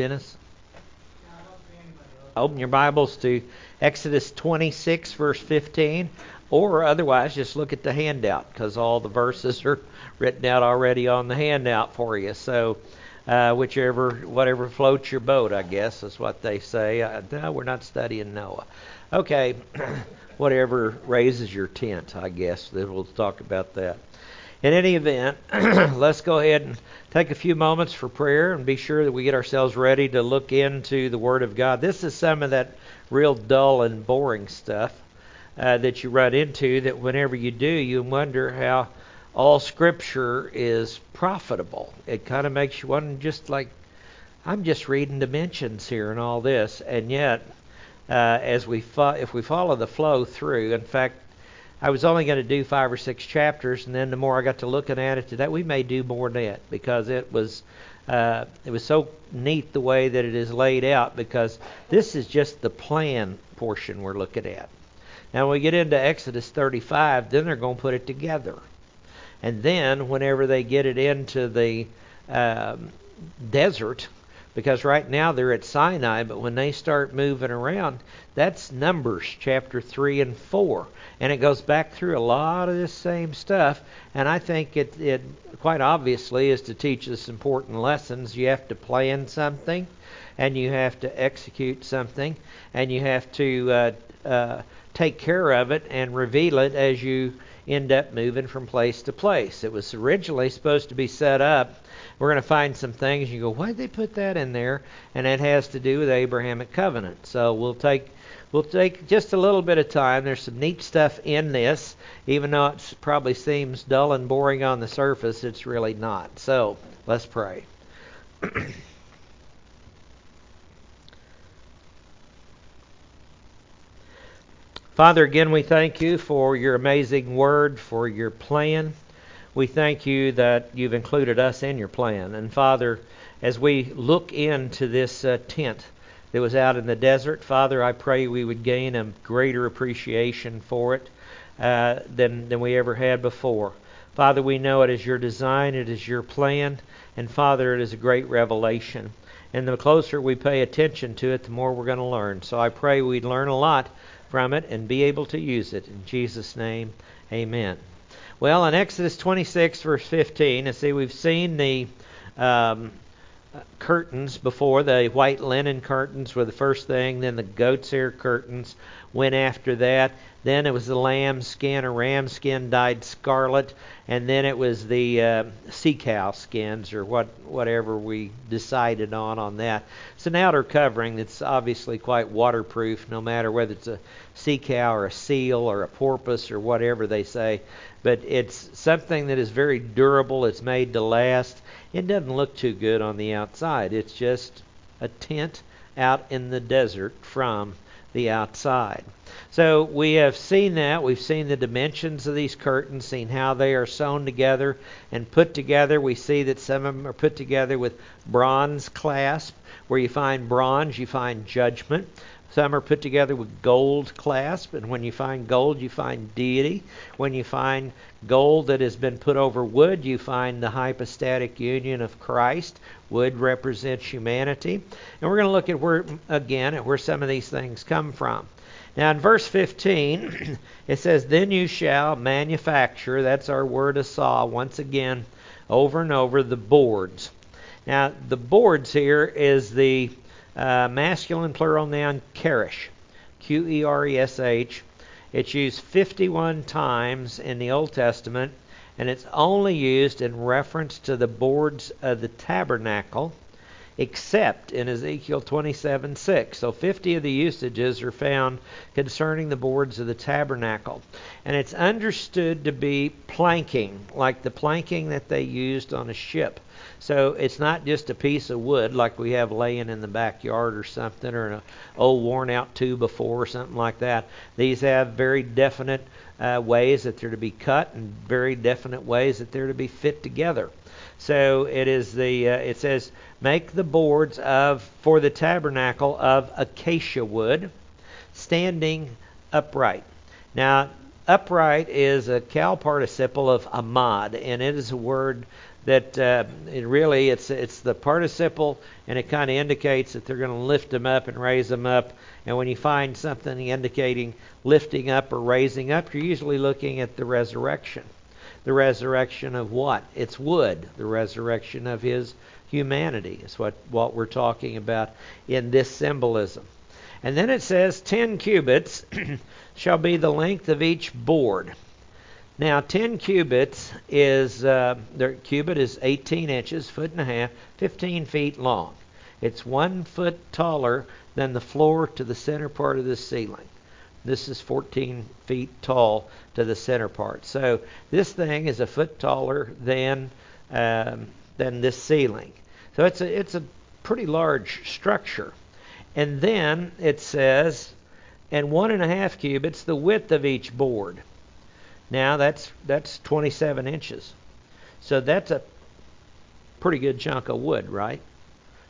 Dennis? Open your Bibles to Exodus 26, verse 15, or otherwise just look at the handout, because all the verses are written out already on the handout for you. So whatever floats your boat, I guess is what they say. No, we're not studying Noah. Okay, whatever raises your tent, I guess. We'll talk about that. In any event, let's go ahead and take a few moments for prayer and be sure that we get ourselves ready to look into the Word of God. This is some of that real dull and boring stuff that you run into, that whenever you do, you wonder how all Scripture is profitable. It kind of makes you wonder, just like, I'm just reading dimensions here and all this, and yet, if we follow the flow through, in fact, I was only going to do 5 or 6 chapters, and then the more I got to looking at it today, we may do more than that, because it was so neat the way that it is laid out, because this is just the plan portion we're looking at. Now, when we get into Exodus 35, then they're going to put it together. And then whenever they get it into the desert, because right now they're at Sinai, but when they start moving around, that's Numbers chapter 3 and 4. And it goes back through a lot of this same stuff. And I think it quite obviously is to teach us important lessons. You have to plan something, and you have to execute something, and you have to take care of it and reveal it as you end up moving from place to place. It was originally supposed to be set up. We're going to find some things, and you go, why did they put that in there? And it has to do with the Abrahamic Covenant. So we'll take just a little bit of time. There's some neat stuff in this. Even though it probably seems dull and boring on the surface, it's really not. So let's pray. Father, again, we thank you for your amazing word, for your plan. We thank you that you've included us in your plan. And Father, as we look into this tent that was out in the desert, Father, I pray we would gain a greater appreciation for it than we ever had before. Father, we know it is your design, it is your plan, and Father, it is a great revelation. And the closer we pay attention to it, the more we're going to learn. So I pray we'd learn a lot from it and be able to use it. In Jesus' name, amen. Well, in Exodus 26, verse 15, I see we've seen the curtains before, the white linen curtains were the first thing, then the goat's hair curtains went after that, then it was the lamb skin or ram skin dyed scarlet, and then it was the sea cow skins or whatever we decided on that. It's an outer covering that's obviously quite waterproof, no matter whether it's a sea cow or a seal or a porpoise or whatever they say, but it's something that is very durable. It's made to last. It doesn't look too good on the outside. It's just a tent out in the desert from the outside. So we have seen that. We've seen the dimensions of these curtains, seen how they are sewn together and put together. We see that some of them are put together with bronze clasp. Where you find bronze, you find judgment. Some are put together with gold clasp, and when you find gold, you find deity. When you find gold that has been put over wood, you find the hypostatic union of Christ. Wood represents humanity. And we're going to look at where some of these things come from. Now, in verse 15, it says, "Then you shall manufacture," that's our word asah, once again, over and over, the boards. Now, the boards here is the masculine plural noun kerish, Q-E-R-E-S-H. It's used 51 times in the Old Testament, and it's only used in reference to the boards of the tabernacle, except in Ezekiel 27:6. So 50 of the usages are found concerning the boards of the tabernacle. And it's understood to be planking, like the planking that they used on a ship. So it's not just a piece of wood like we have laying in the backyard or something, or an old worn-out 2x4 or something like that. These have very definite ways that they're to be cut and very definite ways that they're to be fit together. So it is it says, "Make the boards for the tabernacle of acacia wood, standing upright." Now, upright is a cow participle of amad, and it is a word that it really it's the participle, and it kind of indicates that they're going to lift them up and raise them up. And when you find something indicating lifting up or raising up, you're usually looking at the resurrection. The resurrection of what? It's wood. The resurrection of his humanity is what we're talking about in this symbolism. And then it says 10 cubits shall be the length of each board. Now 10 cubits is their cubit is 18 inches, foot and a half, 15 feet long. It's 1 foot taller than the floor to the center part of the ceiling. This is 14 feet tall to the center part. So this thing is a foot taller than this ceiling. So it's a pretty large structure. And then it says, and 1.5 cubits the width of each board. Now that's 27 inches. So that's a pretty good chunk of wood, right?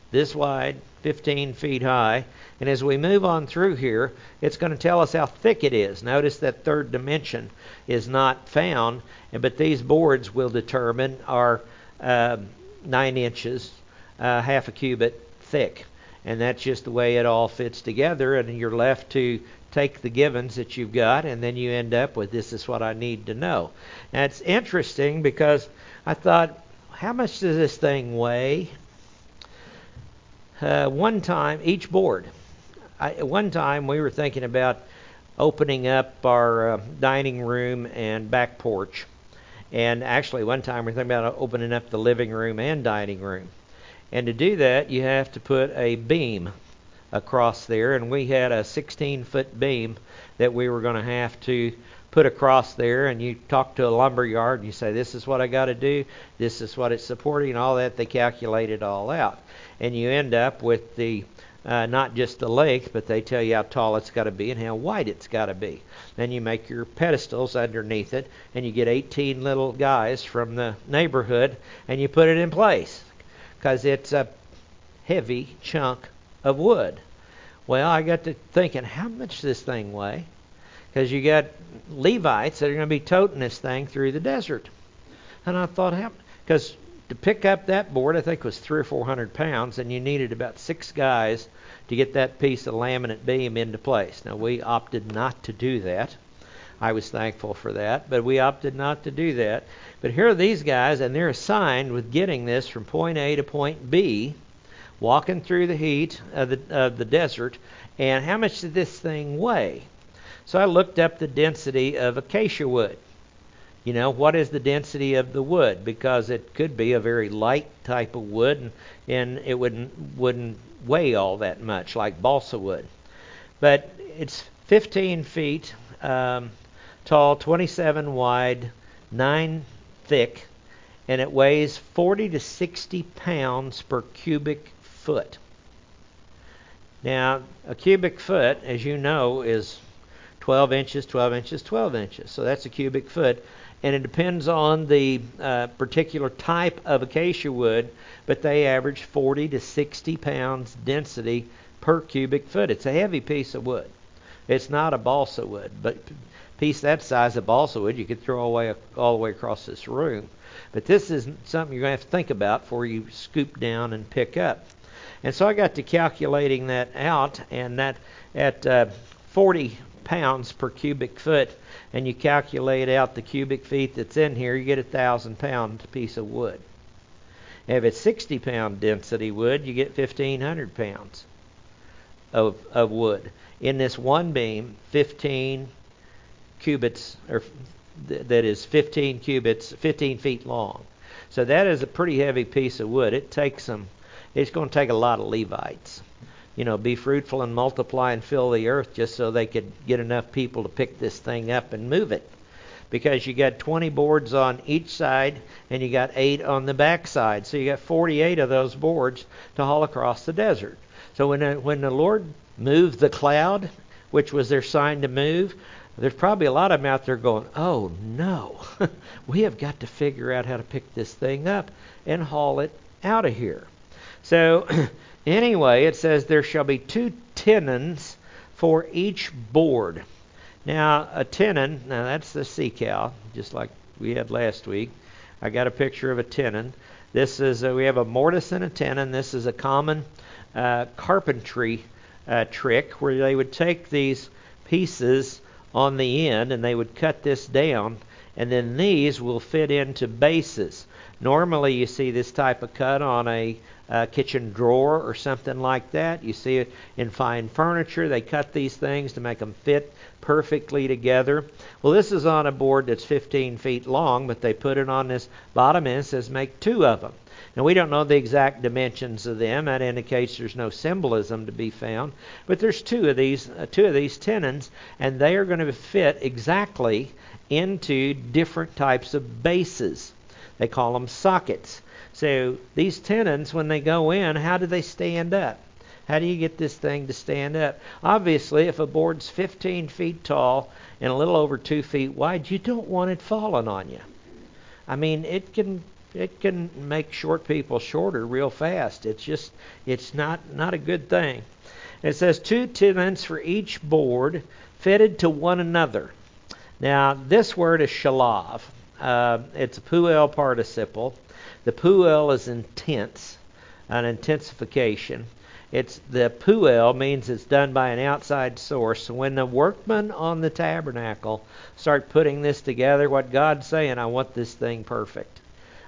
This wide, 15 feet high. And as we move on through here, it's going to tell us how thick it is. Notice that third dimension is not found, but these boards will determine are 9 inches, half a cubit thick. And that's just the way it all fits together, and you're left to take the givens that you've got, and then you end up with, this is what I need to know. Now it's interesting because I thought, how much does this thing weigh? One time, each board. One time we were thinking about opening up our dining room and back porch. And actually, one time we were thinking about opening up the living room and dining room. And to do that, you have to put a beam across there. And we had a 16-foot beam that we were going to have to put across there. And you talk to a lumber yard and you say, this is what I got to do. This is what it's supporting. And all that, they calculate it all out. And you end up with the not just the length, but they tell you how tall it's got to be and how wide it's got to be. Then you make your pedestals underneath it. And you get 18 little guys from the neighborhood. And you put it in place, because it's a heavy chunk of wood. Well, I got to thinking, how much does this thing weigh? Because you got Levites that are going to be toting this thing through the desert. And I thought, because to pick up that board, I think it was 300 or 400 pounds, and you needed about 6 guys to get that piece of laminate beam into place. Now, we opted not to do that. I was thankful for that, but we opted not to do that. But here are these guys, and they're assigned with getting this from point A to point B, walking through the heat of the desert. And how much did this thing weigh? So I looked up the density of acacia wood. You know, what is the density of the wood? Because it could be a very light type of wood, and it wouldn't weigh all that much, like balsa wood. But it's 15 feet tall, 27 wide, 9 thick, and it weighs 40 to 60 pounds per cubic foot. Now, a cubic foot, as you know, is 12 inches, 12 inches, 12 inches. So that's a cubic foot, and it depends on the particular type of acacia wood, but they average 40 to 60 pounds density per cubic foot. It's a heavy piece of wood. It's not a balsa wood, but piece that size of balsa wood you could throw away all the way across this room. But this is something you're going to have to think about before you scoop down and pick up. And so I got to calculating that out, and that at 40 pounds per cubic foot, and you calculate out the cubic feet that's in here, you get a 1,000-pound piece of wood. And if it's 60-pound density wood, you get 1,500 pounds of wood. In this one beam, 15 cubits, or that is 15 cubits, 15 feet long. So that is a pretty heavy piece of wood. It's going to take a lot of Levites. You know, be fruitful and multiply and fill the earth, just so they could get enough people to pick this thing up and move it. Because you got 20 boards on each side, and you got 8 on the back side. So you got 48 of those boards to haul across the desert. So when the Lord moved the cloud, which was their sign to move, there's probably a lot of them out there going, oh no, we have got to figure out how to pick this thing up and haul it out of here. So anyway, it says there shall be 2 tenons for each board. Now a tenon, now that's the sea cow, just like we had last week. I got a picture of a tenon. This is we have a mortise and a tenon. This is a common carpentry trick where they would take these pieces on the end and they would cut this down, and then these will fit into bases. Normally you see this type of cut on a kitchen drawer or something like that. You see it in fine furniture. They cut these things to make them fit perfectly together. Well, this is on a board that's 15 feet long, but they put it on this bottom end. It says make two of them. Now, we don't know the exact dimensions of them. That indicates there's no symbolism to be found. But there's two of these tenons, and they are going to fit exactly into different types of bases. They call them sockets. So these tenons, when they go in, how do they stand up? How do you get this thing to stand up? Obviously, if a board's 15 feet tall and a little over 2 feet wide, you don't want it falling on you. I mean, it can make short people shorter real fast. It's not a good thing. It says 2 tenons for each board fitted to one another. Now, this word is shalav. It's a puel participle. The puel is intense, an intensification. The puel means it's done by an outside source. So when the workmen on the tabernacle start putting this together, what God's saying, I want this thing perfect.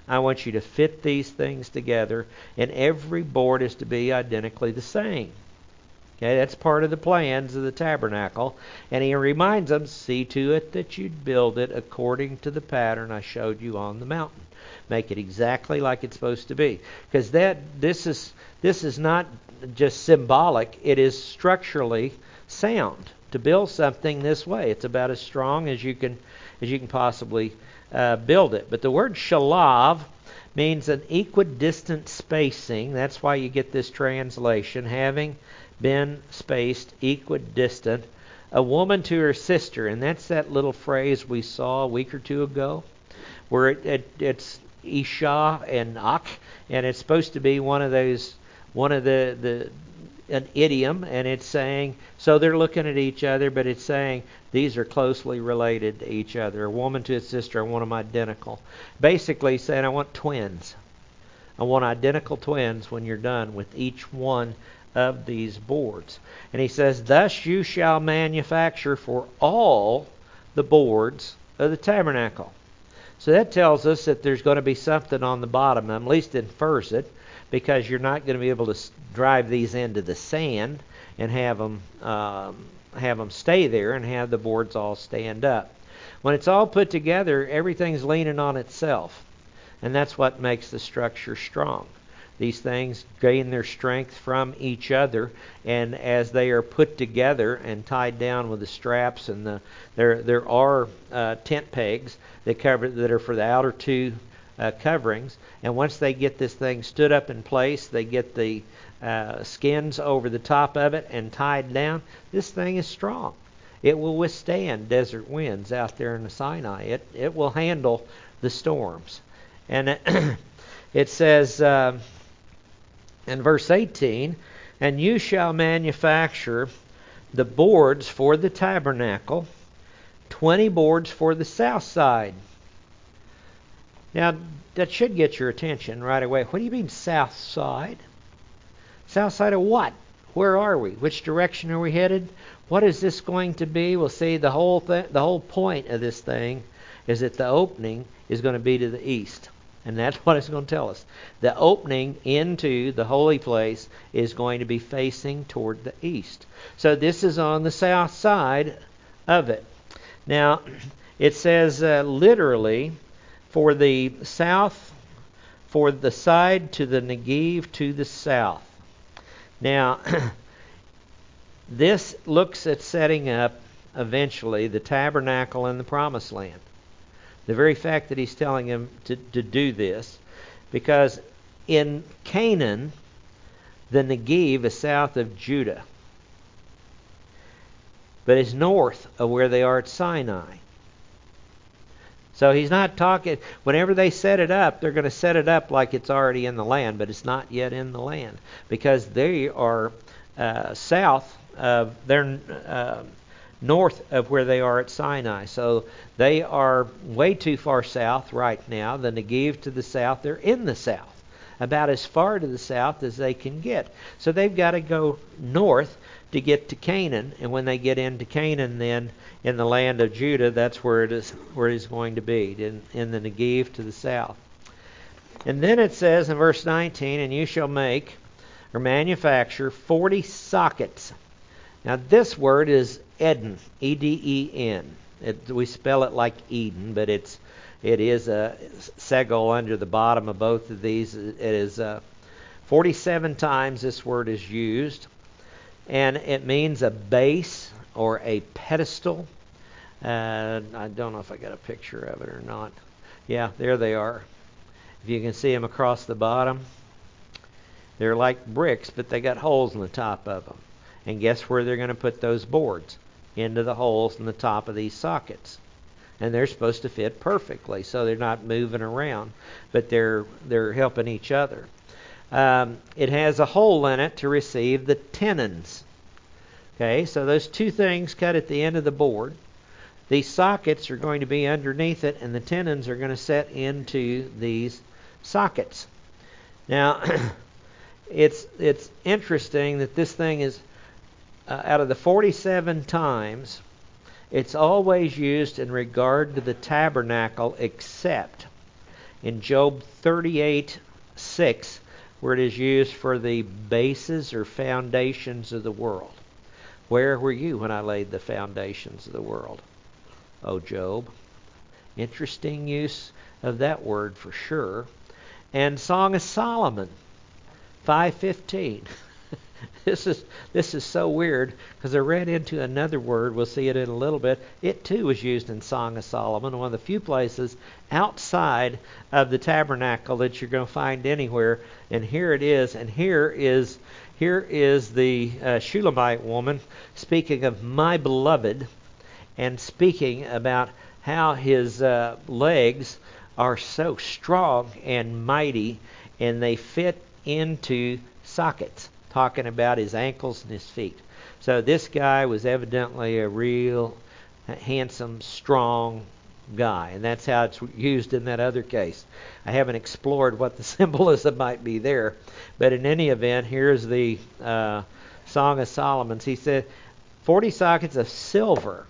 I want you to fit these things together, and every board is to be identically the same. Okay, that's part of the plans of the tabernacle. And he reminds them, see to it that you build it according to the pattern I showed you on the mountain. Make it exactly like it's supposed to be. Because this is not just symbolic. It is structurally sound. To build something this way, it's about as strong as you can possibly build it. But the word shalav means an equidistant spacing. That's why you get this translation, having been spaced equidistant, a woman to her sister. And that's that little phrase we saw a week or two ago, where it's Isha and Ach, and it's supposed to be an idiom, and it's saying, so they're looking at each other, but it's saying these are closely related to each other. A woman to a sister, I want them identical. Basically saying I want twins. I want identical twins when you're done with each one of these boards. And he says, thus you shall manufacture for all the boards of the tabernacle. So that tells us that there's going to be something on the bottom, at least infers it, because you're not going to be able to drive these into the sand and have them stay there and have the boards all stand up. When it's all put together, everything's leaning on itself, and that's what makes the structure strong. These things gain their strength from each other, and as they are put together and tied down with the straps, and there are tent pegs that are for the outer two coverings. And once they get this thing stood up in place, they get the skins over the top of it and tied down. This thing is strong. It will withstand desert winds out there in the Sinai. It will handle the storms. And it says in verse 18, and you shall manufacture the boards for the tabernacle, 20 boards for the south side. Now, that should get your attention right away. What do you mean south side? South side of what? Where are we? Which direction are we headed? What is this going to be? Well, see, the whole point of this thing is that the opening is going to be to the east. And that's what it's going to tell us. The opening into the holy place is going to be facing toward the east. So this is on the south side of it. Now, it says literally, for the south, for the side to the Negev to the south. Now, this looks at setting up, eventually, the tabernacle in the promised land. The very fact that he's telling him to do this, because in Canaan, the Negev is south of Judah, but it's north of where they are at Sinai. So he's not talking, whenever they set it up, they're going to set it up like it's already in the land, but it's not yet in the land, because they are south of their north of where they are at Sinai. So they are way too far south right now. The Negev to the south, they're in the south, about as far to the south as they can get. So they've got to go north to get to Canaan, and when they get into Canaan, then in the land of Judah, that's where it is going to be, in the Negev to the south. And then it says in verse 19, and you shall make or manufacture 40 sockets. Now this word is Eden, E-D-E-N. We spell it like Eden, but it is a segol under the bottom of both of these. It is 47 times this word is used, and it means a base or a pedestal. I don't know if I got a picture of it or not. Yeah, there they are. If you can see them across the bottom, they're like bricks, but they got holes in the top of them. And guess where they're going to put those boards? Into the holes in the top of these sockets. And they're supposed to fit perfectly, so they're not moving around, but they're helping each other. It has a hole in it to receive the tenons. Okay, so those two things cut at the end of the board. These sockets are going to be underneath it, and the tenons are going to set into these sockets. Now, it's interesting that this thing is, out of the 47 times, it's always used in regard to the tabernacle, except in Job 38:6, where it is used for the bases or foundations of the world. Where were you when I laid the foundations of the world, O Job? Interesting use of that word for sure. And Song of Solomon 5:15. This is so weird, because I read into another word. We'll see it in a little bit. It too was used in Song of Solomon, one of the few places outside of the tabernacle that you're going to find anywhere. And here it is. And here is the Shulamite woman speaking of my beloved, and speaking about how his legs are so strong and mighty, and they fit into sockets, talking about his ankles and his feet. So this guy was evidently a real handsome, strong guy, and that's how it's used in that other case. I haven't explored what the symbolism might be there, but in any event, here's the Song of Solomon. He said, 40 sockets of silver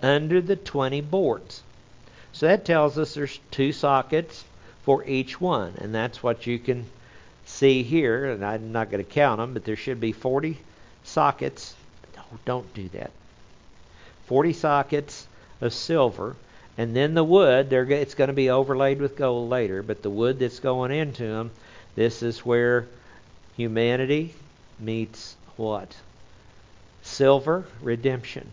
under the 20 boards. So that tells us there's two sockets for each one, and that's what you can see here, and I'm not going to count them, but there should be 40 sockets. No, don't do that. 40 sockets of silver, and then the wood, it's going to be overlaid with gold later, but the wood that's going into them, this is where humanity meets what? Silver, redemption.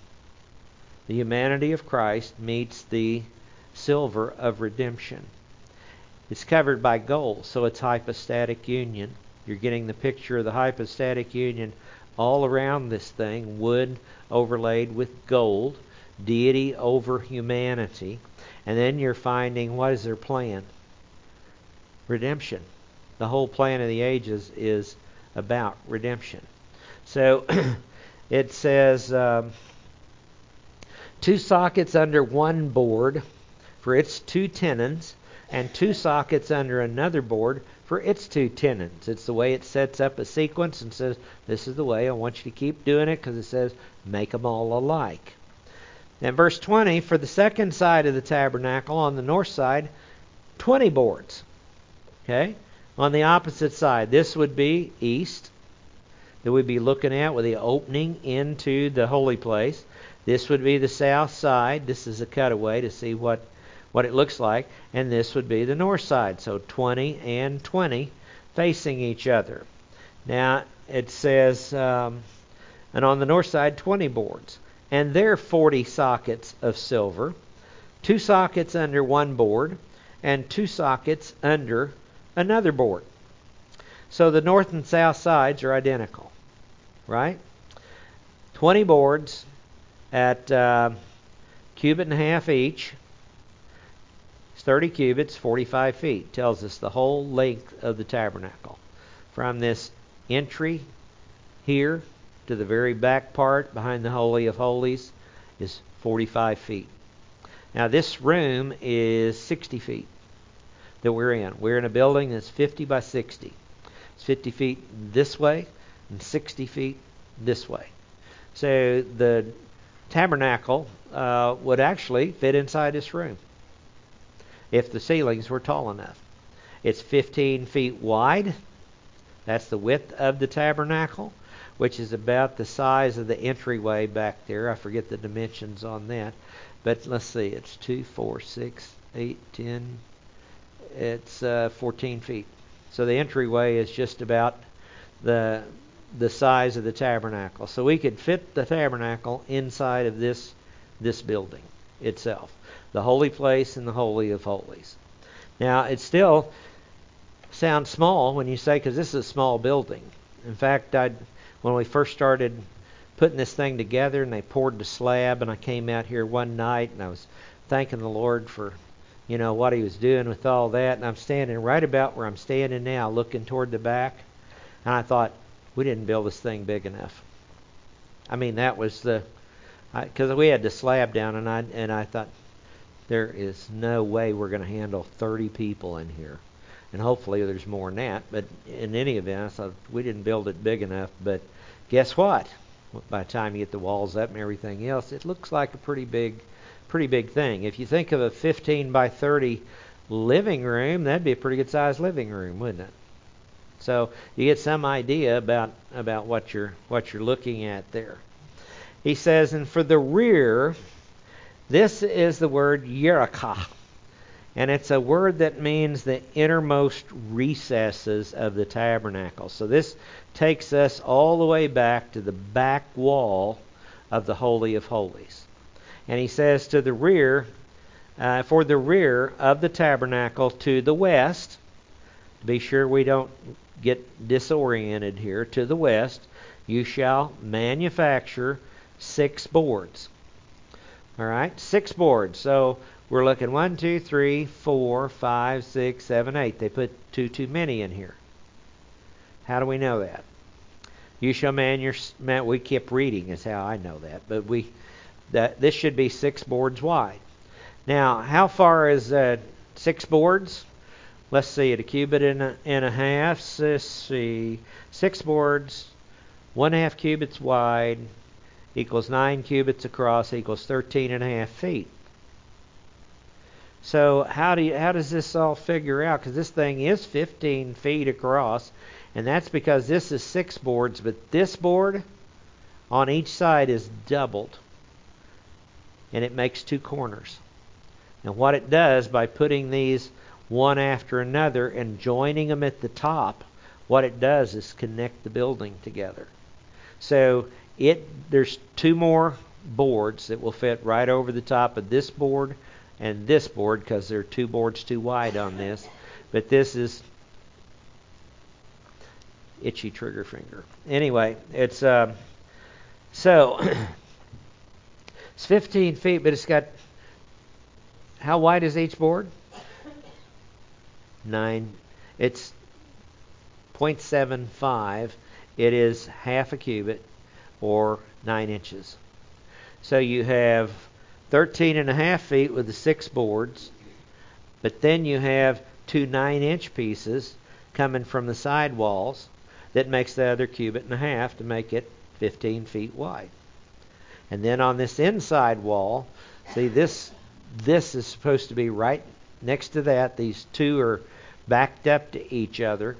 The humanity of Christ meets the silver of redemption. It's covered by gold, so it's hypostatic union. You're getting the picture of the hypostatic union all around this thing. Wood overlaid with gold. Deity over humanity. And then you're finding, what is their plan? Redemption. The whole plan of the ages is about redemption. So it says, two sockets under one board for its two tenons, and two sockets under another board for its two tenons. It's the way it sets up a sequence and says, this is the way I want you to keep doing it, because it says, make them all alike. And verse 20, for the second side of the tabernacle, on the north side, 20 boards. Okay? On the opposite side, this would be east, that we'd be looking at with the opening into the holy place. This would be the south side. This is a cutaway to see what it looks like, and this would be the north side. So 20 and 20 facing each other. Now it says, and on the north side, 20 boards, and there are 40 sockets of silver, two sockets under one board, and two sockets under another board. So the north and south sides are identical, right? 20 boards at cubit and a half each. 30 cubits, 45 feet. Tells us the whole length of the tabernacle. From this entry here to the very back part behind the Holy of Holies is 45 feet. Now this room is 60 feet that we're in. We're in a building that's 50 by 60. It's 50 feet this way and 60 feet this way. So the tabernacle would actually fit inside this room if the ceilings were tall enough. It's 15 feet wide. That's the width of the tabernacle, which is about the size of the entryway back there. I forget the dimensions on that. But let's see, it's 2, 4, 6, 8, 10. It's 14 feet. So the entryway is just about the size of the tabernacle. So we could fit the tabernacle inside of this building itself. The holy place and the holy of holies. Now, it still sounds small when you say, because this is a small building. In fact, when we first started putting this thing together and they poured the slab, and I came out here one night and I was thanking the Lord for, you know, what he was doing with all that. And I'm standing right about where I'm standing now, looking toward the back. And I thought, we didn't build this thing big enough. I mean, that was because we had the slab down, and I thought, there is no way we're going to handle 30 people in here. And hopefully there's more than that. But in any event, I thought, we didn't build it big enough. But guess what? By the time you get the walls up and everything else, it looks like a pretty big thing. If you think of a 15 by 30 living room, that'd be a pretty good sized living room, wouldn't it? So you get some idea about what you're looking at there. He says, and for the rear, this is the word Yerikah, and it's a word that means the innermost recesses of the tabernacle. So this takes us all the way back to the back wall of the Holy of Holies. And he says to the rear, for the rear of the tabernacle to the west, to be sure we don't get disoriented here, to the west, you shall manufacture 6 boards. All right, 6 boards. So we're looking 1, 2, 3, 4, 5, 6, 7, 8. They put 2 too many in here. How do we know that? You shall manufacture. We kept reading is how I know that, but that this should be 6 boards wide. Now, how far is 6 boards? Let's see, at a cubit and a half. Let's see, 6 boards, 1/2 cubits wide, equals 9 cubits across, equals 13.5 feet. So how does this all figure out? Because this thing is 15 feet across, and that's because this is 6 boards, but this board on each side is doubled. And it makes 2 corners. And what it does by putting these one after another and joining them at the top, what it does is connect the building together. So there's 2 more boards that will fit right over the top of this board and this board, because there are 2 boards too wide on this. But this is itchy trigger finger. Anyway, it's It's 15 feet, but it's got, how wide is each board? 9. It's 0.75. It is 1/2 a cubit, or 9 inches. So you have 13.5 feet with the 6 boards, but then you have 2 9-inch pieces coming from the side walls that makes the other 1.5 cubits to make it 15 feet wide. And then on this inside wall, see this is supposed to be right next to that. These 2 are backed up to each other,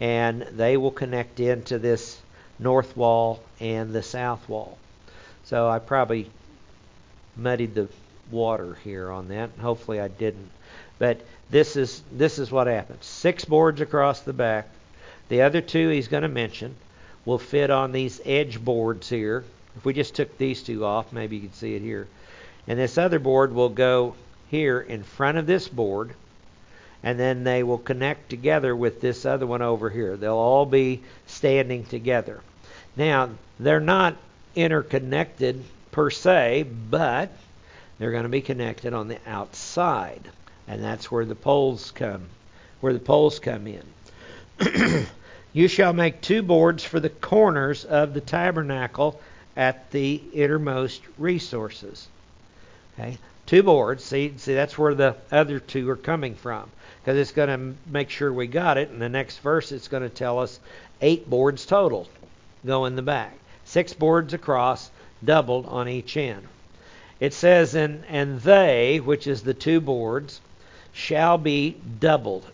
and they will connect into this north wall and the south wall. So I probably muddied the water here on that. Hopefully I didn't. But this is what happens. 6 boards across the back. The other 2 he's going to mention will fit on these edge boards here. If we just took these 2 off, maybe you can see it here. And this other board will go here in front of this board, and then they will connect together with this other one over here. They'll all be standing together. Now, they're not interconnected per se, but they're going to be connected on the outside. And that's where the poles come in. You shall make two boards for the corners of the tabernacle at the innermost resources. Okay, two boards. See, that's where the other two are coming from, because it's going to make sure we got it. In the next verse, it's going to tell us 8 boards total go in the back. 6 boards across, doubled on each end. It says, and they, which is the two boards, shall be doubled.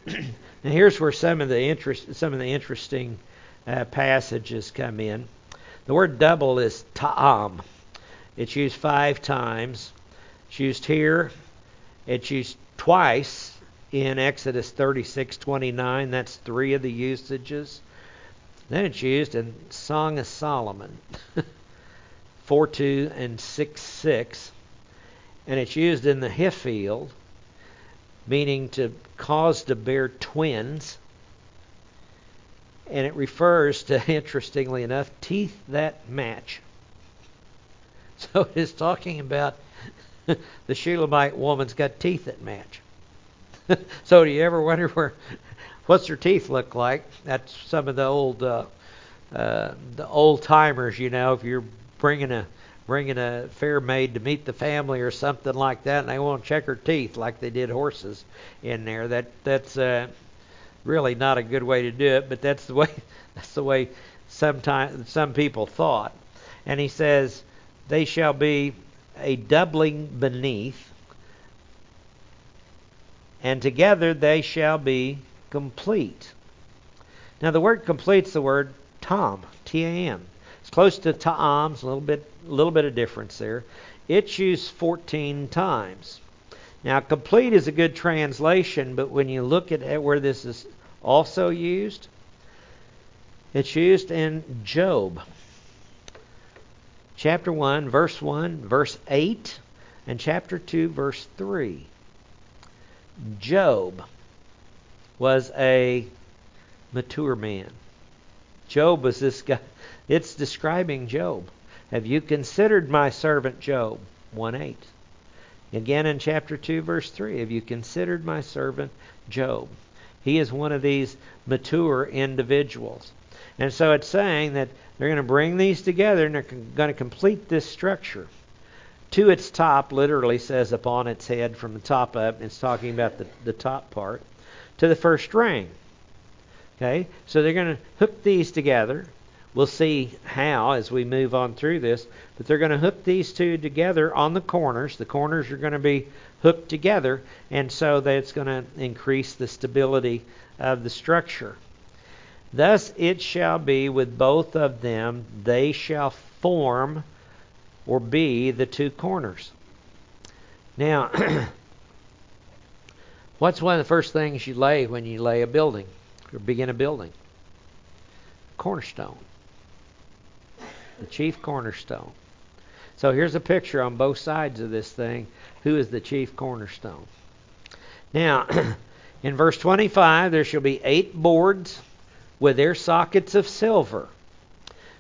Now here's where some of the interesting passages come in. The word double is ta'am. It's used 5 times. It's used here. It's used twice in Exodus 36:29. That's 3 of the usages. Then it's used in Song of Solomon 4:2 and 6:6. And it's used in the Hifil, meaning to cause to bear twins. And it refers to, interestingly enough, teeth that match. So it is talking about the Shulamite woman's got teeth that match. So do you ever wonder what's her teeth look like? That's some of the old timers, you know. If you're bringing a fair maid to meet the family or something like that, and they won't check her teeth like they did horses in there. That's really not a good way to do it, but that's the way sometimes some people thought. And he says, they shall be a doubling beneath, and together they shall be complete. Now the word complete's the word tam, T-A-M. It's close to ta'am, it's a little bit of difference there. It's used 14 times. Now, complete is a good translation, but when you look at where this is also used, it's used in Job. Chapter 1, verse 8, and chapter 2, verse 3. Job was a mature man. Job was this guy. It's describing Job. Have you considered my servant Job? 1:8. Again in chapter 2, verse 3, have you considered my servant Job? He is one of these mature individuals. And so it's saying that they're going to bring these together and they're going to complete this structure. To its top literally says upon its head, from the top up. It's talking about the top part. To the first ring. Okay, so they're going to hook these together. We'll see how as we move on through this. But they're going to hook these two together on the corners. The corners are going to be hooked together. And so that's going to increase the stability of the structure. Thus it shall be with both of them. They shall form or be the two corners. Now, what's one of the first things you lay when you lay a building or begin a building? Cornerstone, the chief cornerstone. So here's a picture on both sides of this thing. Who is the chief cornerstone? Now, in verse 25, there shall be 8 boards with their sockets of silver,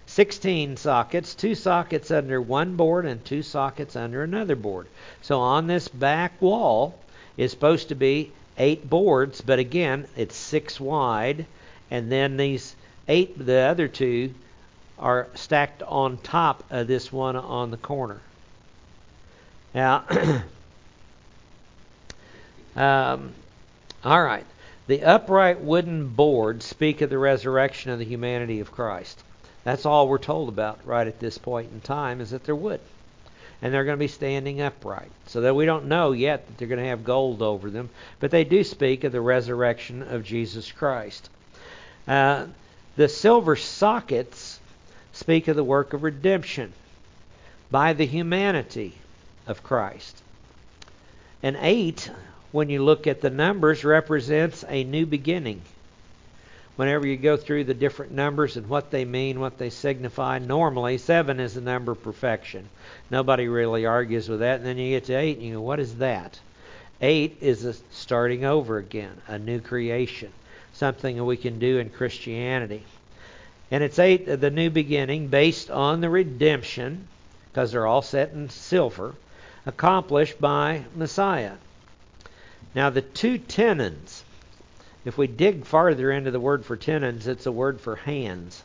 16 sockets, 2 sockets under one board and 2 sockets under another board. So on this back wall is supposed to be 8 boards, but again, it's 6 wide, and then these 8, the other 2, are stacked on top of this one on the corner. Now, all right. The upright wooden boards speak of the resurrection of the humanity of Christ. That's all we're told about right at this point in time, is that they're wood. And they're going to be standing upright. So that we don't know yet that they're going to have gold over them. But they do speak of the resurrection of Jesus Christ. The silver sockets speak of the work of redemption by the humanity of Christ. And 8, when you look at the numbers, represents a new beginning. Whenever you go through the different numbers and what they mean, what they signify, normally 7 is the number of perfection. Nobody really argues with that. And then you get to 8 and you go, what is that? 8 is a starting over again, a new creation. Something that we can do in Christianity. And it's 8, the new beginning, based on the redemption, because they're all set in silver, accomplished by Messiah. Now the two tenons, If we dig farther into the word for tenons, it's a word for hands.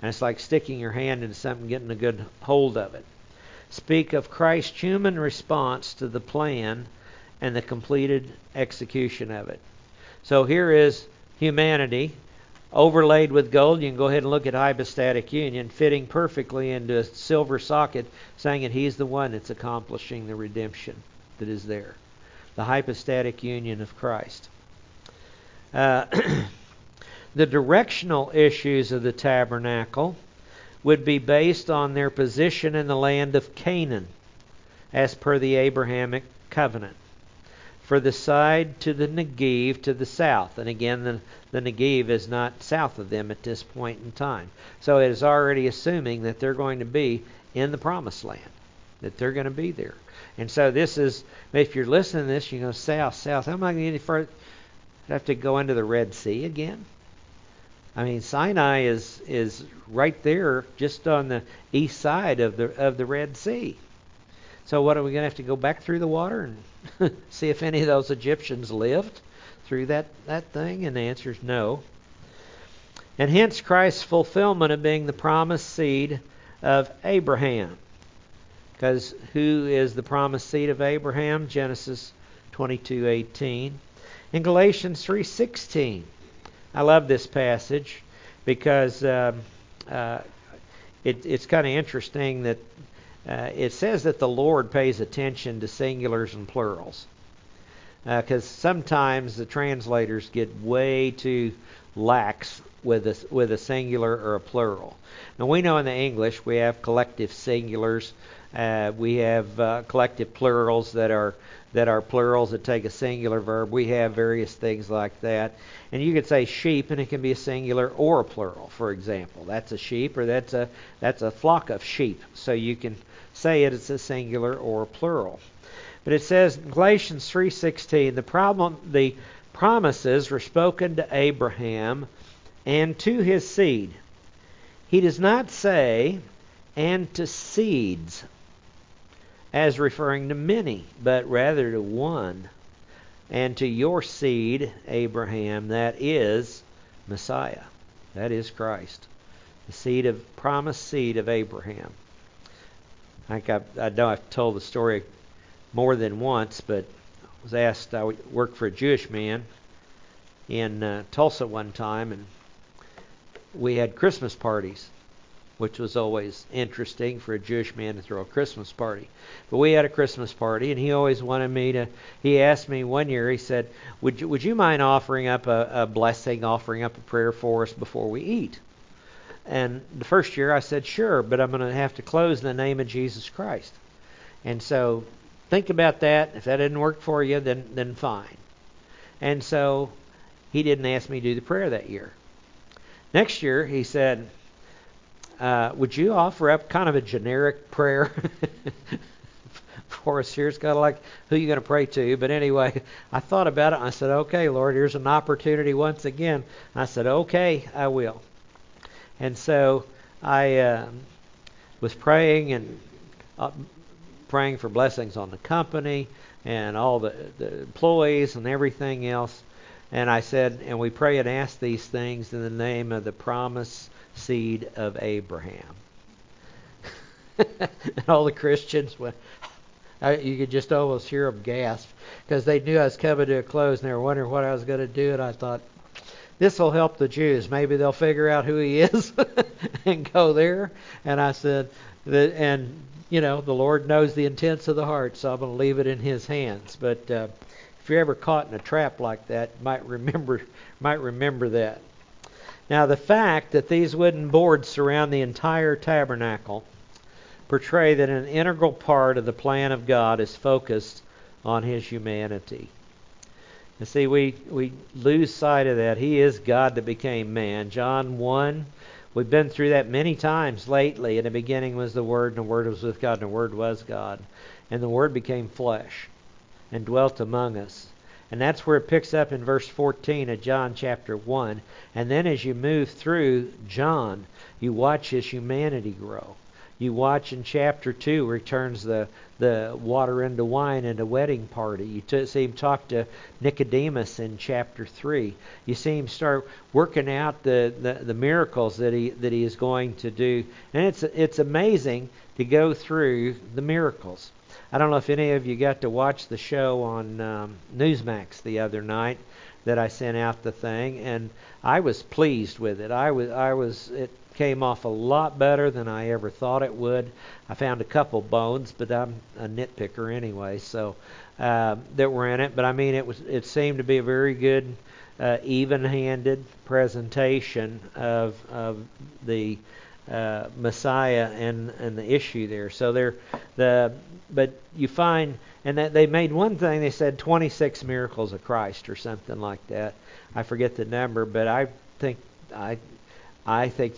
And it's like sticking your hand into something, getting a good hold of it. Speak of Christ's human response to the plan and the completed execution of it. So here is humanity overlaid with gold. You can go ahead and look at hypostatic union, fitting perfectly into a silver socket, saying that he's the one that's accomplishing the redemption that is there. The hypostatic union of Christ. The directional issues of the tabernacle would be based on their position in the land of Canaan, as per the Abrahamic Covenant, for the side to the Negev to the south. And again, the Negev is not south of them at this point in time. So it is already assuming that they're going to be in the Promised Land, that they're going to be there. And so this is, if you're listening to this, you go, south. How am I going to get any further? I'd have to go into the Red Sea again. I mean, Sinai is right there, just on the east side of the Red Sea. So what, are we going to have to go back through the water and see if any of those Egyptians lived through that thing? And the answer is no. And hence Christ's fulfillment of being the promised seed of Abraham. Because who is the promised seed of Abraham? Genesis 22:18. In Galatians 3:16. I love this passage because it's kind of interesting that it says that the Lord pays attention to singulars and plurals, because sometimes the translators get way too lax with a singular or a plural. Now we know in the English we have collective singulars, we have collective plurals that are plurals that take a singular verb. We have various things like that. And you could say sheep, and it can be a singular or a plural, for example. That's a sheep, or that's a flock of sheep. So you can say it's a singular or a plural. But it says in Galatians 3:16, the promises were spoken to Abraham and to his seed. He does not say, and to seeds, as referring to many, but rather to one, and to your seed, Abraham, that is Messiah, that is Christ, the seed of promised seed of Abraham. I know I've told the story more than once, but I was asked, I worked for a Jewish man in Tulsa one time, and we had Christmas parties, which was always interesting for a Jewish man to throw a Christmas party. But we had a Christmas party, and he always wanted me to... He asked me one year, he said, would you mind offering up a blessing, offering up a prayer for us before we eat? And the first year I said, sure, but I'm going to have to close in the name of Jesus Christ. And so think about that. If that didn't work for you, then fine. And so he didn't ask me to do the prayer that year. Next year, he said... would you offer up kind of a generic prayer for us here? It's kind of like who you're going to pray to. But anyway, I thought about it, and I said, okay, Lord, here's an opportunity once again. I said, okay, I will. And so I was praying and praying for blessings on the company and all the employees and everything else. And I said, and we pray and ask these things in the name of the promise seed of Abraham. And all the Christians went, you could just almost hear them gasp, because they knew I was coming to a close and they were wondering what I was going to do. And I thought, this will help the Jews. Maybe they'll figure out who he is and go there. And I said, the Lord knows the intents of the heart, so I'm going to leave it in his hands. But if you're ever caught in a trap like that, you might remember that. Now, the fact that these wooden boards surround the entire tabernacle portray that an integral part of the plan of God is focused on his humanity. And see, we lose sight of that. He is God that became man. John 1, we've been through that many times lately. In the beginning was the Word, and the Word was with God, and the Word was God. And the Word became flesh and dwelt among us. And that's where it picks up in verse 14 of John chapter 1. And then as you move through John, you watch his humanity grow. You watch in chapter 2 where he turns the water into wine at a wedding party. You see him talk to Nicodemus in chapter 3. You see him start working out the miracles that he is going to do. And it's amazing to go through the miracles. I don't know if any of you got to watch the show on Newsmax the other night that I sent out the thing, and I was pleased with it. It came off a lot better than I ever thought it would. I found a couple bones, but I'm a nitpicker anyway, so that were in it. But I mean, it seemed to be a very good, even-handed presentation of the Messiah and the issue there. So but you find, and that they made one thing, they said 26 miracles of Christ or something like that. I forget the number, but I think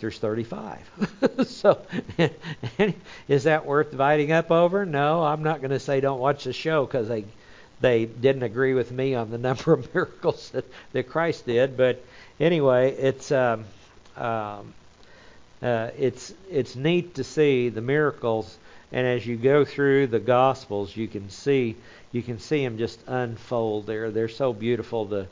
there's 35. So is that worth dividing up over? No, I'm not going to say don't watch the show because they didn't agree with me on the number of miracles that Christ did. But anyway, it's neat to see the miracles, and as you go through the Gospels, you can see them just unfold there. They're so beautiful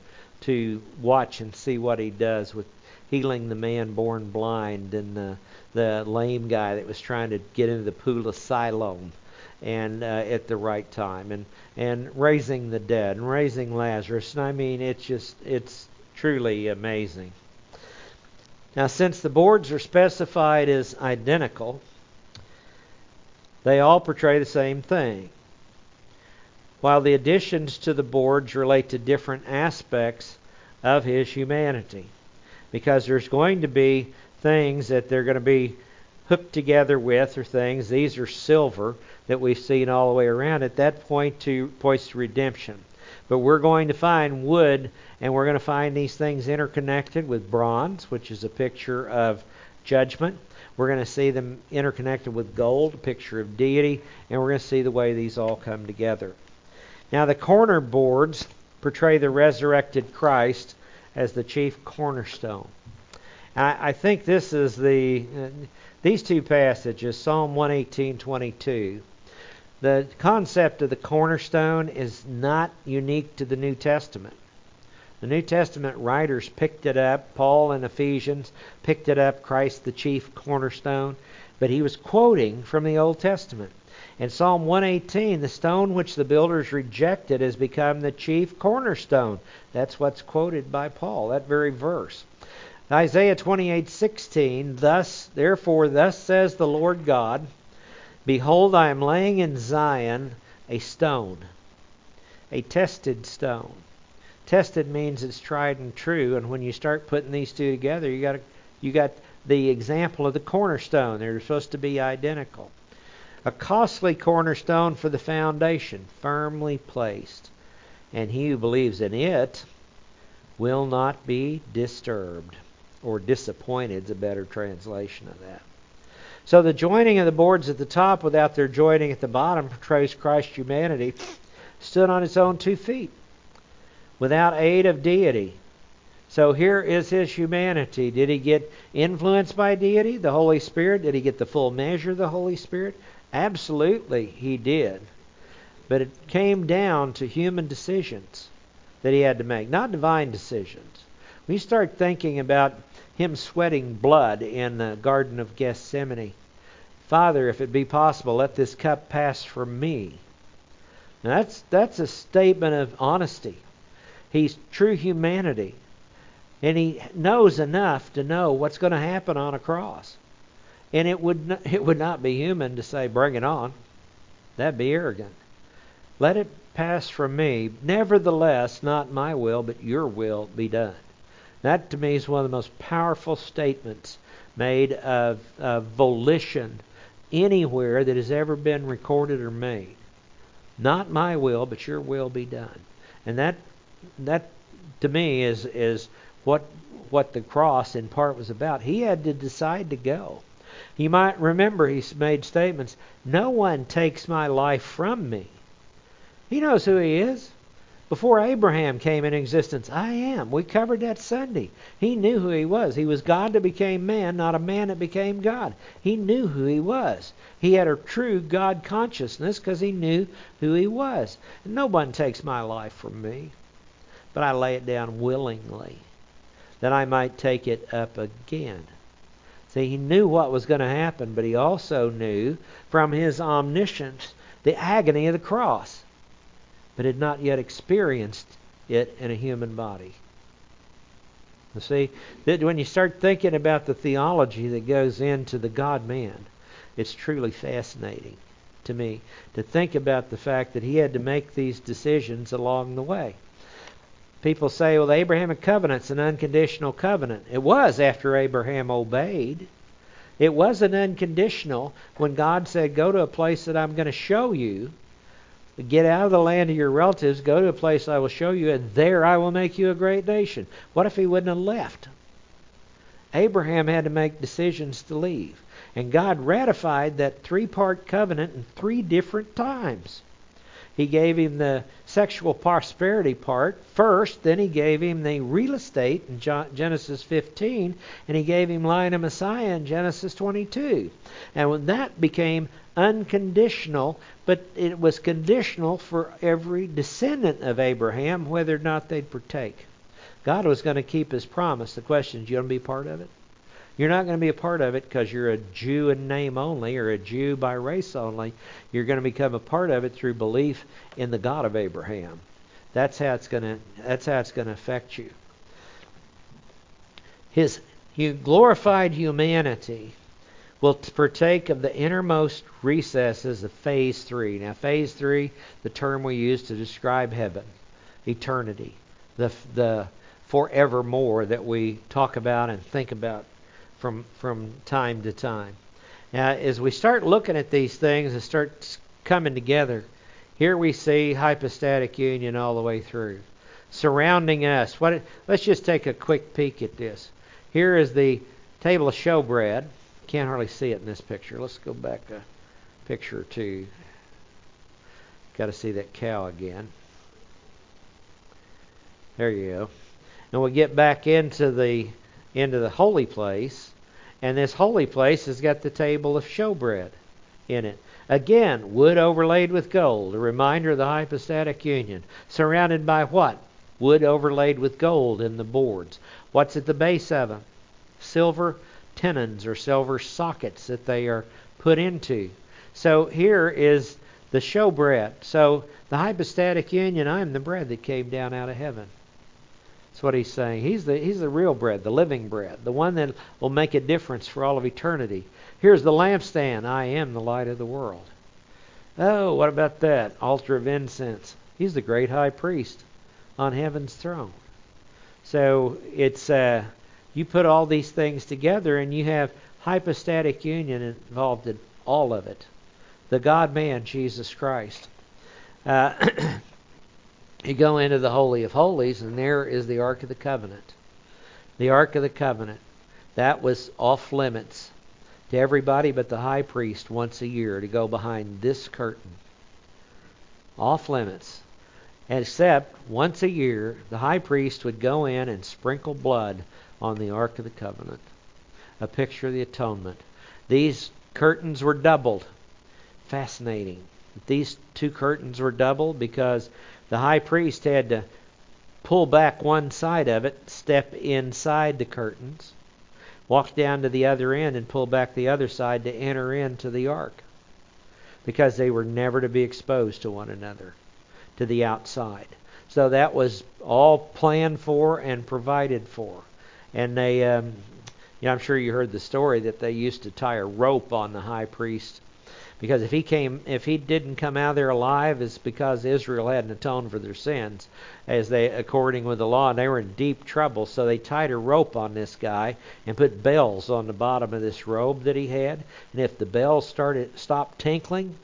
to watch and see what he does with healing the man born blind and the lame guy that was trying to get into the pool of Siloam and at the right time, and raising the dead and raising Lazarus. And I mean, it's truly amazing. Now, since the boards are specified as identical, they all portray the same thing. While the additions to the boards relate to different aspects of his humanity. Because there's going to be things that they're going to be hooked together with, or things, these are silver, that we've seen all the way around. At that point, points to redemption. But we're going to find wood, and we're going to find these things interconnected with bronze, which is a picture of judgment. We're going to see them interconnected with gold, a picture of deity, and we're going to see the way these all come together. Now, the corner boards portray the resurrected Christ as the chief cornerstone. I think this is these two passages, Psalm 118:22. The concept of the cornerstone is not unique to the New Testament. The New Testament writers picked it up. Paul in Ephesians picked it up, Christ the chief cornerstone. But he was quoting from the Old Testament. In Psalm 118, the stone which the builders rejected has become the chief cornerstone. That's what's quoted by Paul, that very verse. Isaiah 28:16, Therefore, thus says the Lord God, Behold, I am laying in Zion a stone, a tested stone. Tested means it's tried and true, and when you start putting these two together, you got the example of the cornerstone. They're supposed to be identical. A costly cornerstone for the foundation, firmly placed. And he who believes in it will not be disturbed, or disappointed is a better translation of that. So the joining of the boards at the top without their joining at the bottom portrays Christ's humanity stood on its own 2 feet without aid of deity. So here is his humanity. Did he get influenced by deity, the Holy Spirit? Did he get the full measure of the Holy Spirit? Absolutely, he did. But it came down to human decisions that he had to make, not divine decisions. When you start thinking about him sweating blood in the Garden of Gethsemane, Father, if it be possible, let this cup pass from me. Now that's a statement of honesty. He's true humanity. And he knows enough to know what's going to happen on a cross. And it would not be human to say, bring it on. That'd be arrogant. Let it pass from me. Nevertheless, not my will, but your will be done. That, to me, is one of the most powerful statements made of volition anywhere that has ever been recorded or made. Not my will, but your will be done. And that to me, is what the cross, in part, was about. He had to decide to go. You might remember he made statements, no one takes my life from me. He knows who he is. Before Abraham came into existence, I am. We covered that Sunday. He knew who he was. He was God that became man, not a man that became God. He knew who he was. He had a true God consciousness because he knew who he was. And no one takes my life from me, but I lay it down willingly that I might take it up again. See, he knew what was going to happen, but he also knew from his omniscience the agony of the cross, but had not yet experienced it in a human body. You see, that when you start thinking about the theology that goes into the God-man, it's truly fascinating to me to think about the fact that he had to make these decisions along the way. People say, well, the Abrahamic Covenant's an unconditional covenant. It was after Abraham obeyed. It wasn't unconditional when God said, go to a place that I'm going to show you. Get out of the land of your relatives. Go to a place I will show you, and there I will make you a great nation. What if he wouldn't have left? Abraham had to make decisions to leave. And God ratified that three-part covenant in three different times. He gave him the sexual prosperity part first, then he gave him the real estate in Genesis 15, and he gave him line of Messiah in Genesis 22. And when that became unconditional, but it was conditional for every descendant of Abraham, whether or not they'd partake. God was going to keep his promise. The question is, you want to be part of it? You're not going to be a part of it because you're a Jew in name only or a Jew by race only. You're going to become a part of it through belief in the God of Abraham. That's how it's going to affect you. His glorified humanity will partake of the innermost recesses of Phase 3. Now, Phase 3, the term we use to describe heaven, eternity, the forevermore that we talk about and think about from time to time. Now, as we start looking at these things and start coming together, here we see hypostatic union all the way through. Surrounding us. Let's just take a quick peek at this. Here is the table of showbread. Can't hardly see it in this picture. Let's go back a picture or two. Got to see that cow again. There you go. And we'll get back into the holy place. And this holy place has got the table of showbread in it. Again, wood overlaid with gold, a reminder of the hypostatic union. Surrounded by what? Wood overlaid with gold in the boards. What's at the base of them? Silver tenons or silver sockets that they are put into. So here is the showbread. So the hypostatic union, I am the bread that came down out of heaven. That's what he's saying. He's the real bread, the living bread, the one that will make a difference for all of eternity. Here's the lampstand. I am the light of the world. Oh, what about that? Altar of incense. He's the great high priest on heaven's throne. So it's you put all these things together and you have hypostatic union involved in all of it. The God-man, Jesus Christ. You go into the Holy of Holies, and there is the Ark of the Covenant. The Ark of the Covenant. That was off limits to everybody but the high priest once a year to go behind this curtain. Off limits. Except once a year, the high priest would go in and sprinkle blood on the Ark of the Covenant. A picture of the atonement. These curtains were doubled. Fascinating. These two curtains were doubled because the high priest had to pull back one side of it, step inside the curtains, walk down to the other end and pull back the other side to enter into the ark, because they were never to be exposed to one another, to the outside. So that was all planned for and provided for. And they, I'm sure you heard the story that they used to tie a rope on the high priest. Because if he didn't come out of there alive, it's because Israel hadn't atoned for their sins, according with the law, and they were in deep trouble. So they tied a rope on this guy and put bells on the bottom of this robe that he had. And if the bells stopped tinkling,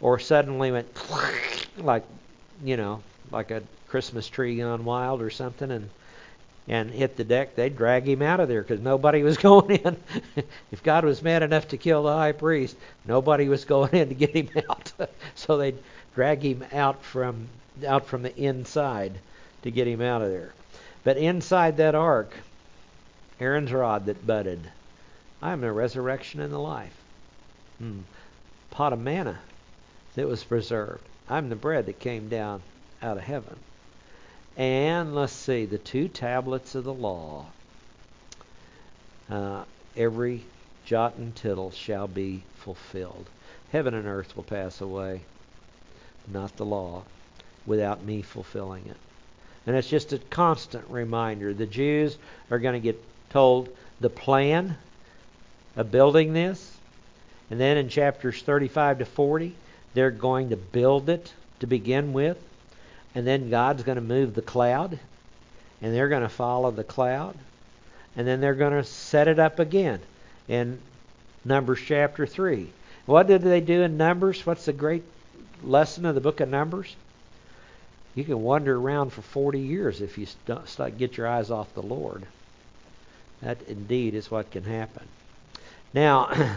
or suddenly went like a Christmas tree gone wild or something, and hit the deck, they'd drag him out of there because nobody was going in. If God was mad enough to kill the high priest, nobody was going in to get him out. So they'd drag him out from out from the inside to get him out of there. But inside that ark, Aaron's rod that budded. I am the resurrection and the life. Pot of manna that was preserved. I'm the bread that came down out of heaven. And let's see, the 2 tablets of the law. Every jot and tittle shall be fulfilled. Heaven and earth will pass away. Not the law, without me fulfilling it. And it's just a constant reminder. The Jews are going to get told the plan of building this. And then in chapters 35 to 40, they're going to build it to begin with. And then God's going to move the cloud. And they're going to follow the cloud. And then they're going to set it up again in Numbers chapter 3. What did they do in Numbers? What's the great lesson of the book of Numbers? You can wander around for 40 years if you get your eyes off the Lord. That indeed is what can happen. Now,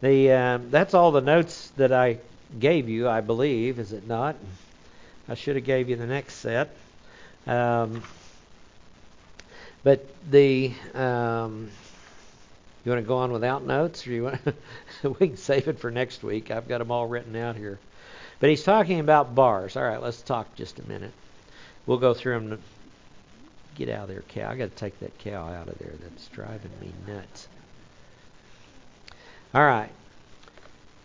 that's all the notes that I gave you, I believe, is it not? I should have gave you the next set. You want to go on without notes, or you want we can save it for next week. I've got them all written out here. But he's talking about bars. All right, let's talk just a minute. We'll go through them. Get out of there, cow. I've got to take that cow out of there. That's driving me nuts. All right.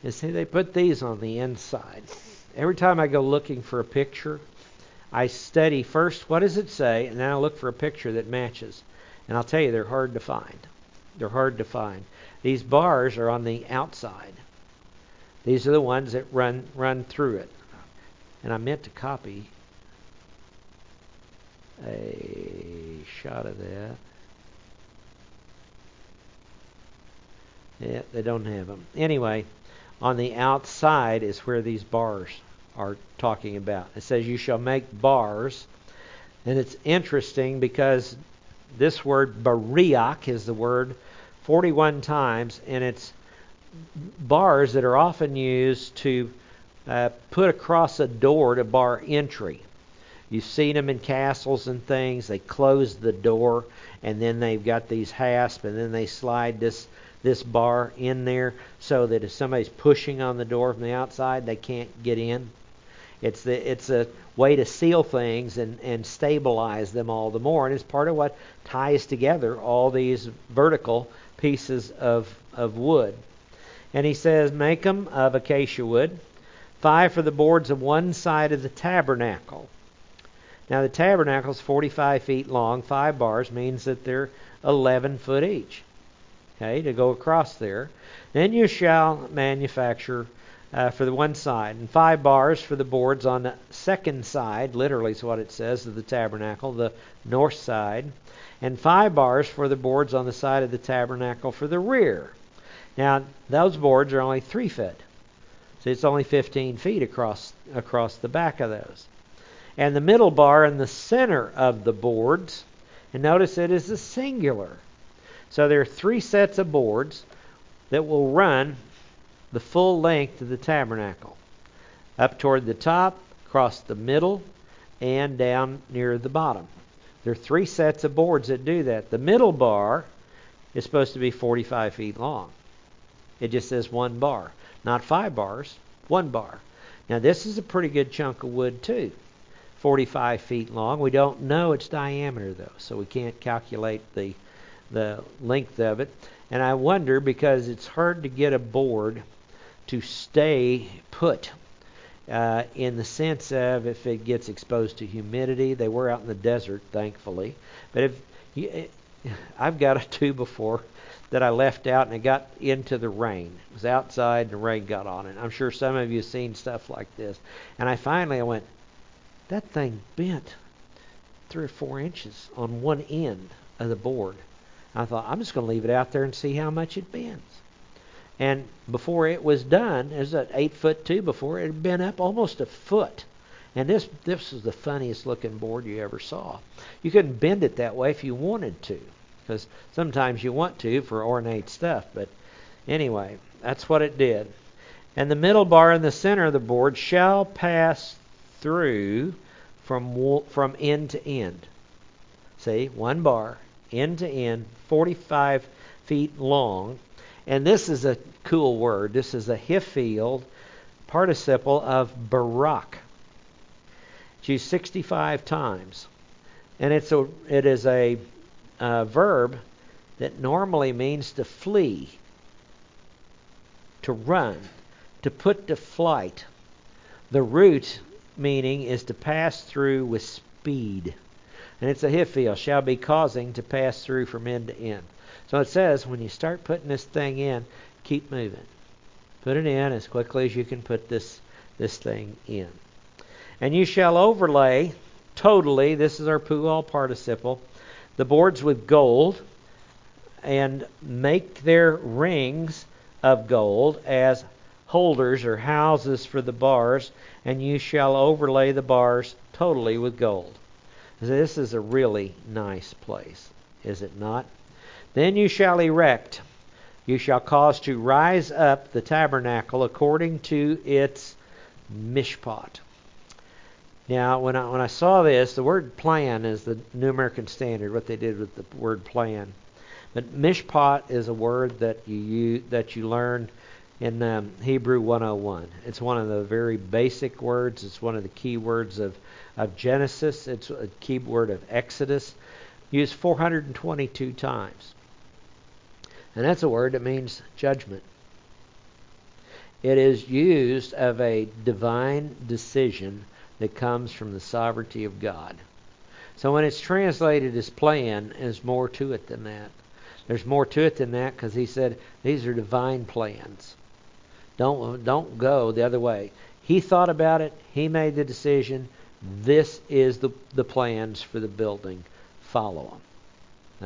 You see, they put these on the inside. Every time I go looking for a picture, I study first what does it say, and then I look for a picture that matches. And I'll tell you, they're hard to find. They're hard to find. These bars are on the outside. These are the ones that run through it. And I meant to copy a shot of that. Yeah, they don't have them. Anyway, on the outside is where these bars are talking about. It says, you shall make bars. And it's interesting because this word, bariach, is the word 41 times. And it's bars that are often used to put across a door to bar entry. You've seen them in castles and things. They close the door, and then they've got these hasps, and then they slide this bar in there so that if somebody's pushing on the door from the outside, they can't get in. It's a way to seal things and stabilize them all the more, and it's part of what ties together all these vertical pieces of wood. And he says, make them of acacia wood, 5 for the boards of one side of the tabernacle. Now the tabernacle is 45 feet long, 5 bars means that they're 11 foot each. Okay, to go across there. Then you shall manufacture for the one side, and 5 bars for the boards on the second side, literally is what it says, of the tabernacle, the north side, and 5 bars for the boards on the side of the tabernacle for the rear. Now, those boards are only 3 feet. So it's only 15 feet across the back of those. And the middle bar in the center of the boards, and notice it is a singular. So there are 3 sets of boards that will run the full length of the tabernacle. Up toward the top, across the middle, and down near the bottom. There are 3 sets of boards that do that. The middle bar is supposed to be 45 feet long. It just says 1 bar. Not 5 bars, 1 bar. Now this is a pretty good chunk of wood too. 45 feet long. We don't know its diameter though, so we can't calculate the length of it. And I wonder, because it's hard to get a board to stay put in the sense of if it gets exposed to humidity. They were out in the desert, thankfully. But I've got a 2 before that I left out, and it got into the rain. It was outside, and the rain got on it. I'm sure some of you have seen stuff like this. And I went, that thing bent 3 or 4 inches on one end of the board. I thought, I'm just going to leave it out there and see how much it bends. And before it was done, there's an 8-foot 2 before, it had bent up almost a foot. And this was the funniest looking board you ever saw. You couldn't bend it that way if you wanted to, because sometimes you want to for ornate stuff. But anyway, that's what it did. And the middle bar in the center of the board shall pass through from end to end. See, one bar, end to end, 45 feet long. And this is a cool word. This is a hiphil participle of barak. It's used 65 times. And it is a verb that normally means to flee, to run, to put to flight. The root meaning is to pass through with speed. And it's a hiphil, shall be causing to pass through from end to end. So it says when you start putting this thing in, keep moving. Put it in as quickly as you can put this thing in. And you shall overlay totally, this is our pu'al participle, the boards with gold, and make their rings of gold as holders or houses for the bars, and you shall overlay the bars totally with gold. This is a really nice place, is it not? Then you shall erect, you shall cause to rise up the tabernacle according to its mishpot. Now, when I saw this, the word plan is the New American Standard, what they did with the word plan. But mishpot is a word that you learn in Hebrew 101. It's one of the very basic words. It's one of the key words of Genesis. It's a key word of Exodus. Used 422 times. And that's a word that means judgment. It is used of a divine decision that comes from the sovereignty of God. So when it's translated as plan, there's more to it than that. There's more to it than that because he said these are divine plans. Don't go the other way. He thought about it. He made the decision. This is the plans for the building. Follow them.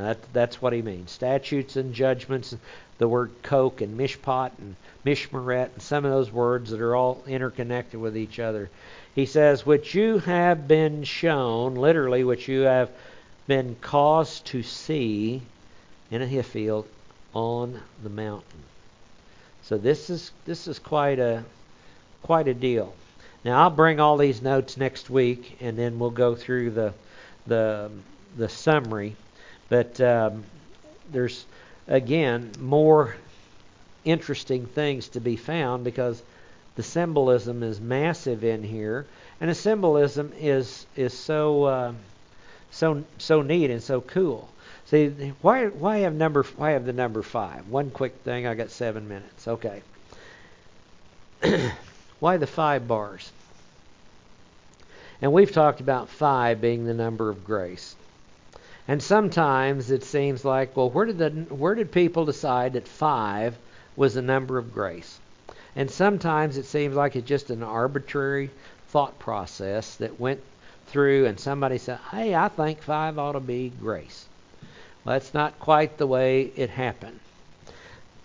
Now that's what he means. Statutes and judgments, the word coke and mishpot and mishmaret, and some of those words that are all interconnected with each other. He says, which you have been shown, literally, which you have been caused to see in a hiphil on the mountain. So this is quite a deal. Now I'll bring all these notes next week, and then we'll go through the summary. But there's again more interesting things to be found because the symbolism is massive in here, and the symbolism is so neat and so cool. See, why have the number 5? One quick thing. I got 7 minutes. Okay. Why the 5 bars? And we've talked about 5 being the number of grace. And sometimes it seems like, well, where did people decide that 5 was the number of grace? And sometimes it seems like it's just an arbitrary thought process that went through and somebody said, hey, I think 5 ought to be grace. Well, that's not quite the way it happened.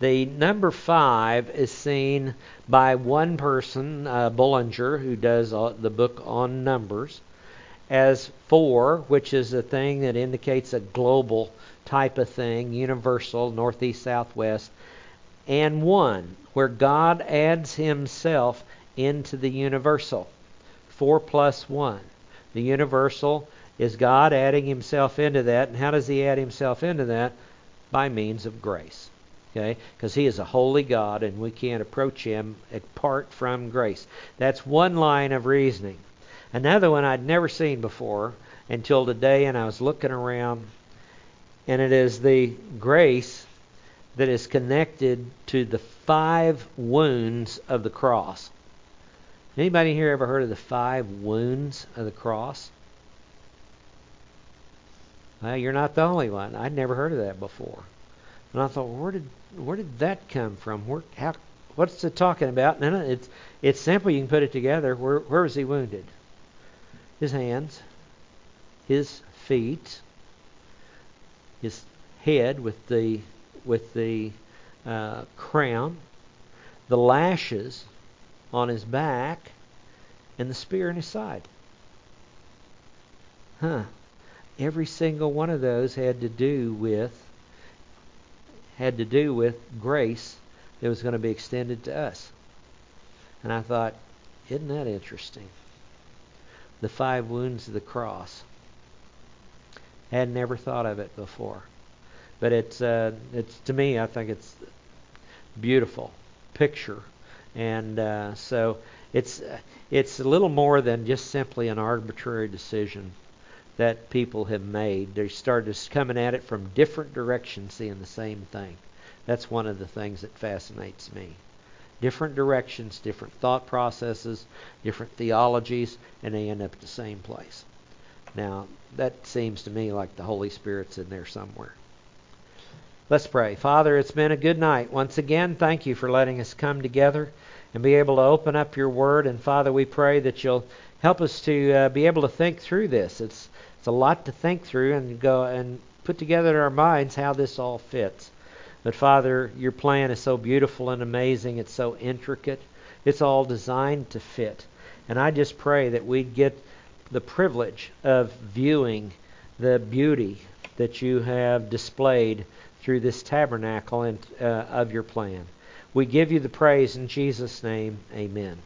The number 5 is seen by one person, Bullinger, who does the book on Numbers, as 4, which is a thing that indicates a global type of thing, universal, northeast, southwest, and 1, where God adds himself into the universal. 4 plus 1. The universal is God adding himself into that. And how does he add himself into that? By means of grace. Okay? Because he is a holy God and we can't approach him apart from grace. That's one line of reasoning. Another one I'd never seen before until today, and I was looking around, and it is the grace that is connected to the 5 wounds of the cross. Anybody here ever heard of the 5 wounds of the cross? Well, you're not the only one. I'd never heard of that before. And I thought, where did that come from? What's it talking about? No, it's simple. You can put it together. Where was he wounded? His hands, his feet, his head with the crown, the lashes on his back, and the spear in his side. Every single one of those had to do with grace that was going to be extended to us. And I thought, isn't that interesting? the five wounds of the cross. I had never thought of it before, but it's to me, I think it's a beautiful picture, and so it's a little more than just simply an arbitrary decision that people have made. They started coming at it from different directions, seeing the same thing. That's one of the things that fascinates me. Different directions, different thought processes, different theologies, and they end up at the same place. Now, that seems to me like the Holy Spirit's in there somewhere. Let's pray. Father, it's been a good night. Once again, thank you for letting us come together and be able to open up your word. And Father, we pray that you'll help us to be able to think through this. It's a lot to think through and go and put together in our minds how this all fits. But Father, your plan is so beautiful and amazing. It's so intricate. It's all designed to fit. And I just pray that we'd get the privilege of viewing the beauty that you have displayed through this tabernacle and of your plan. We give you the praise in Jesus' name. Amen.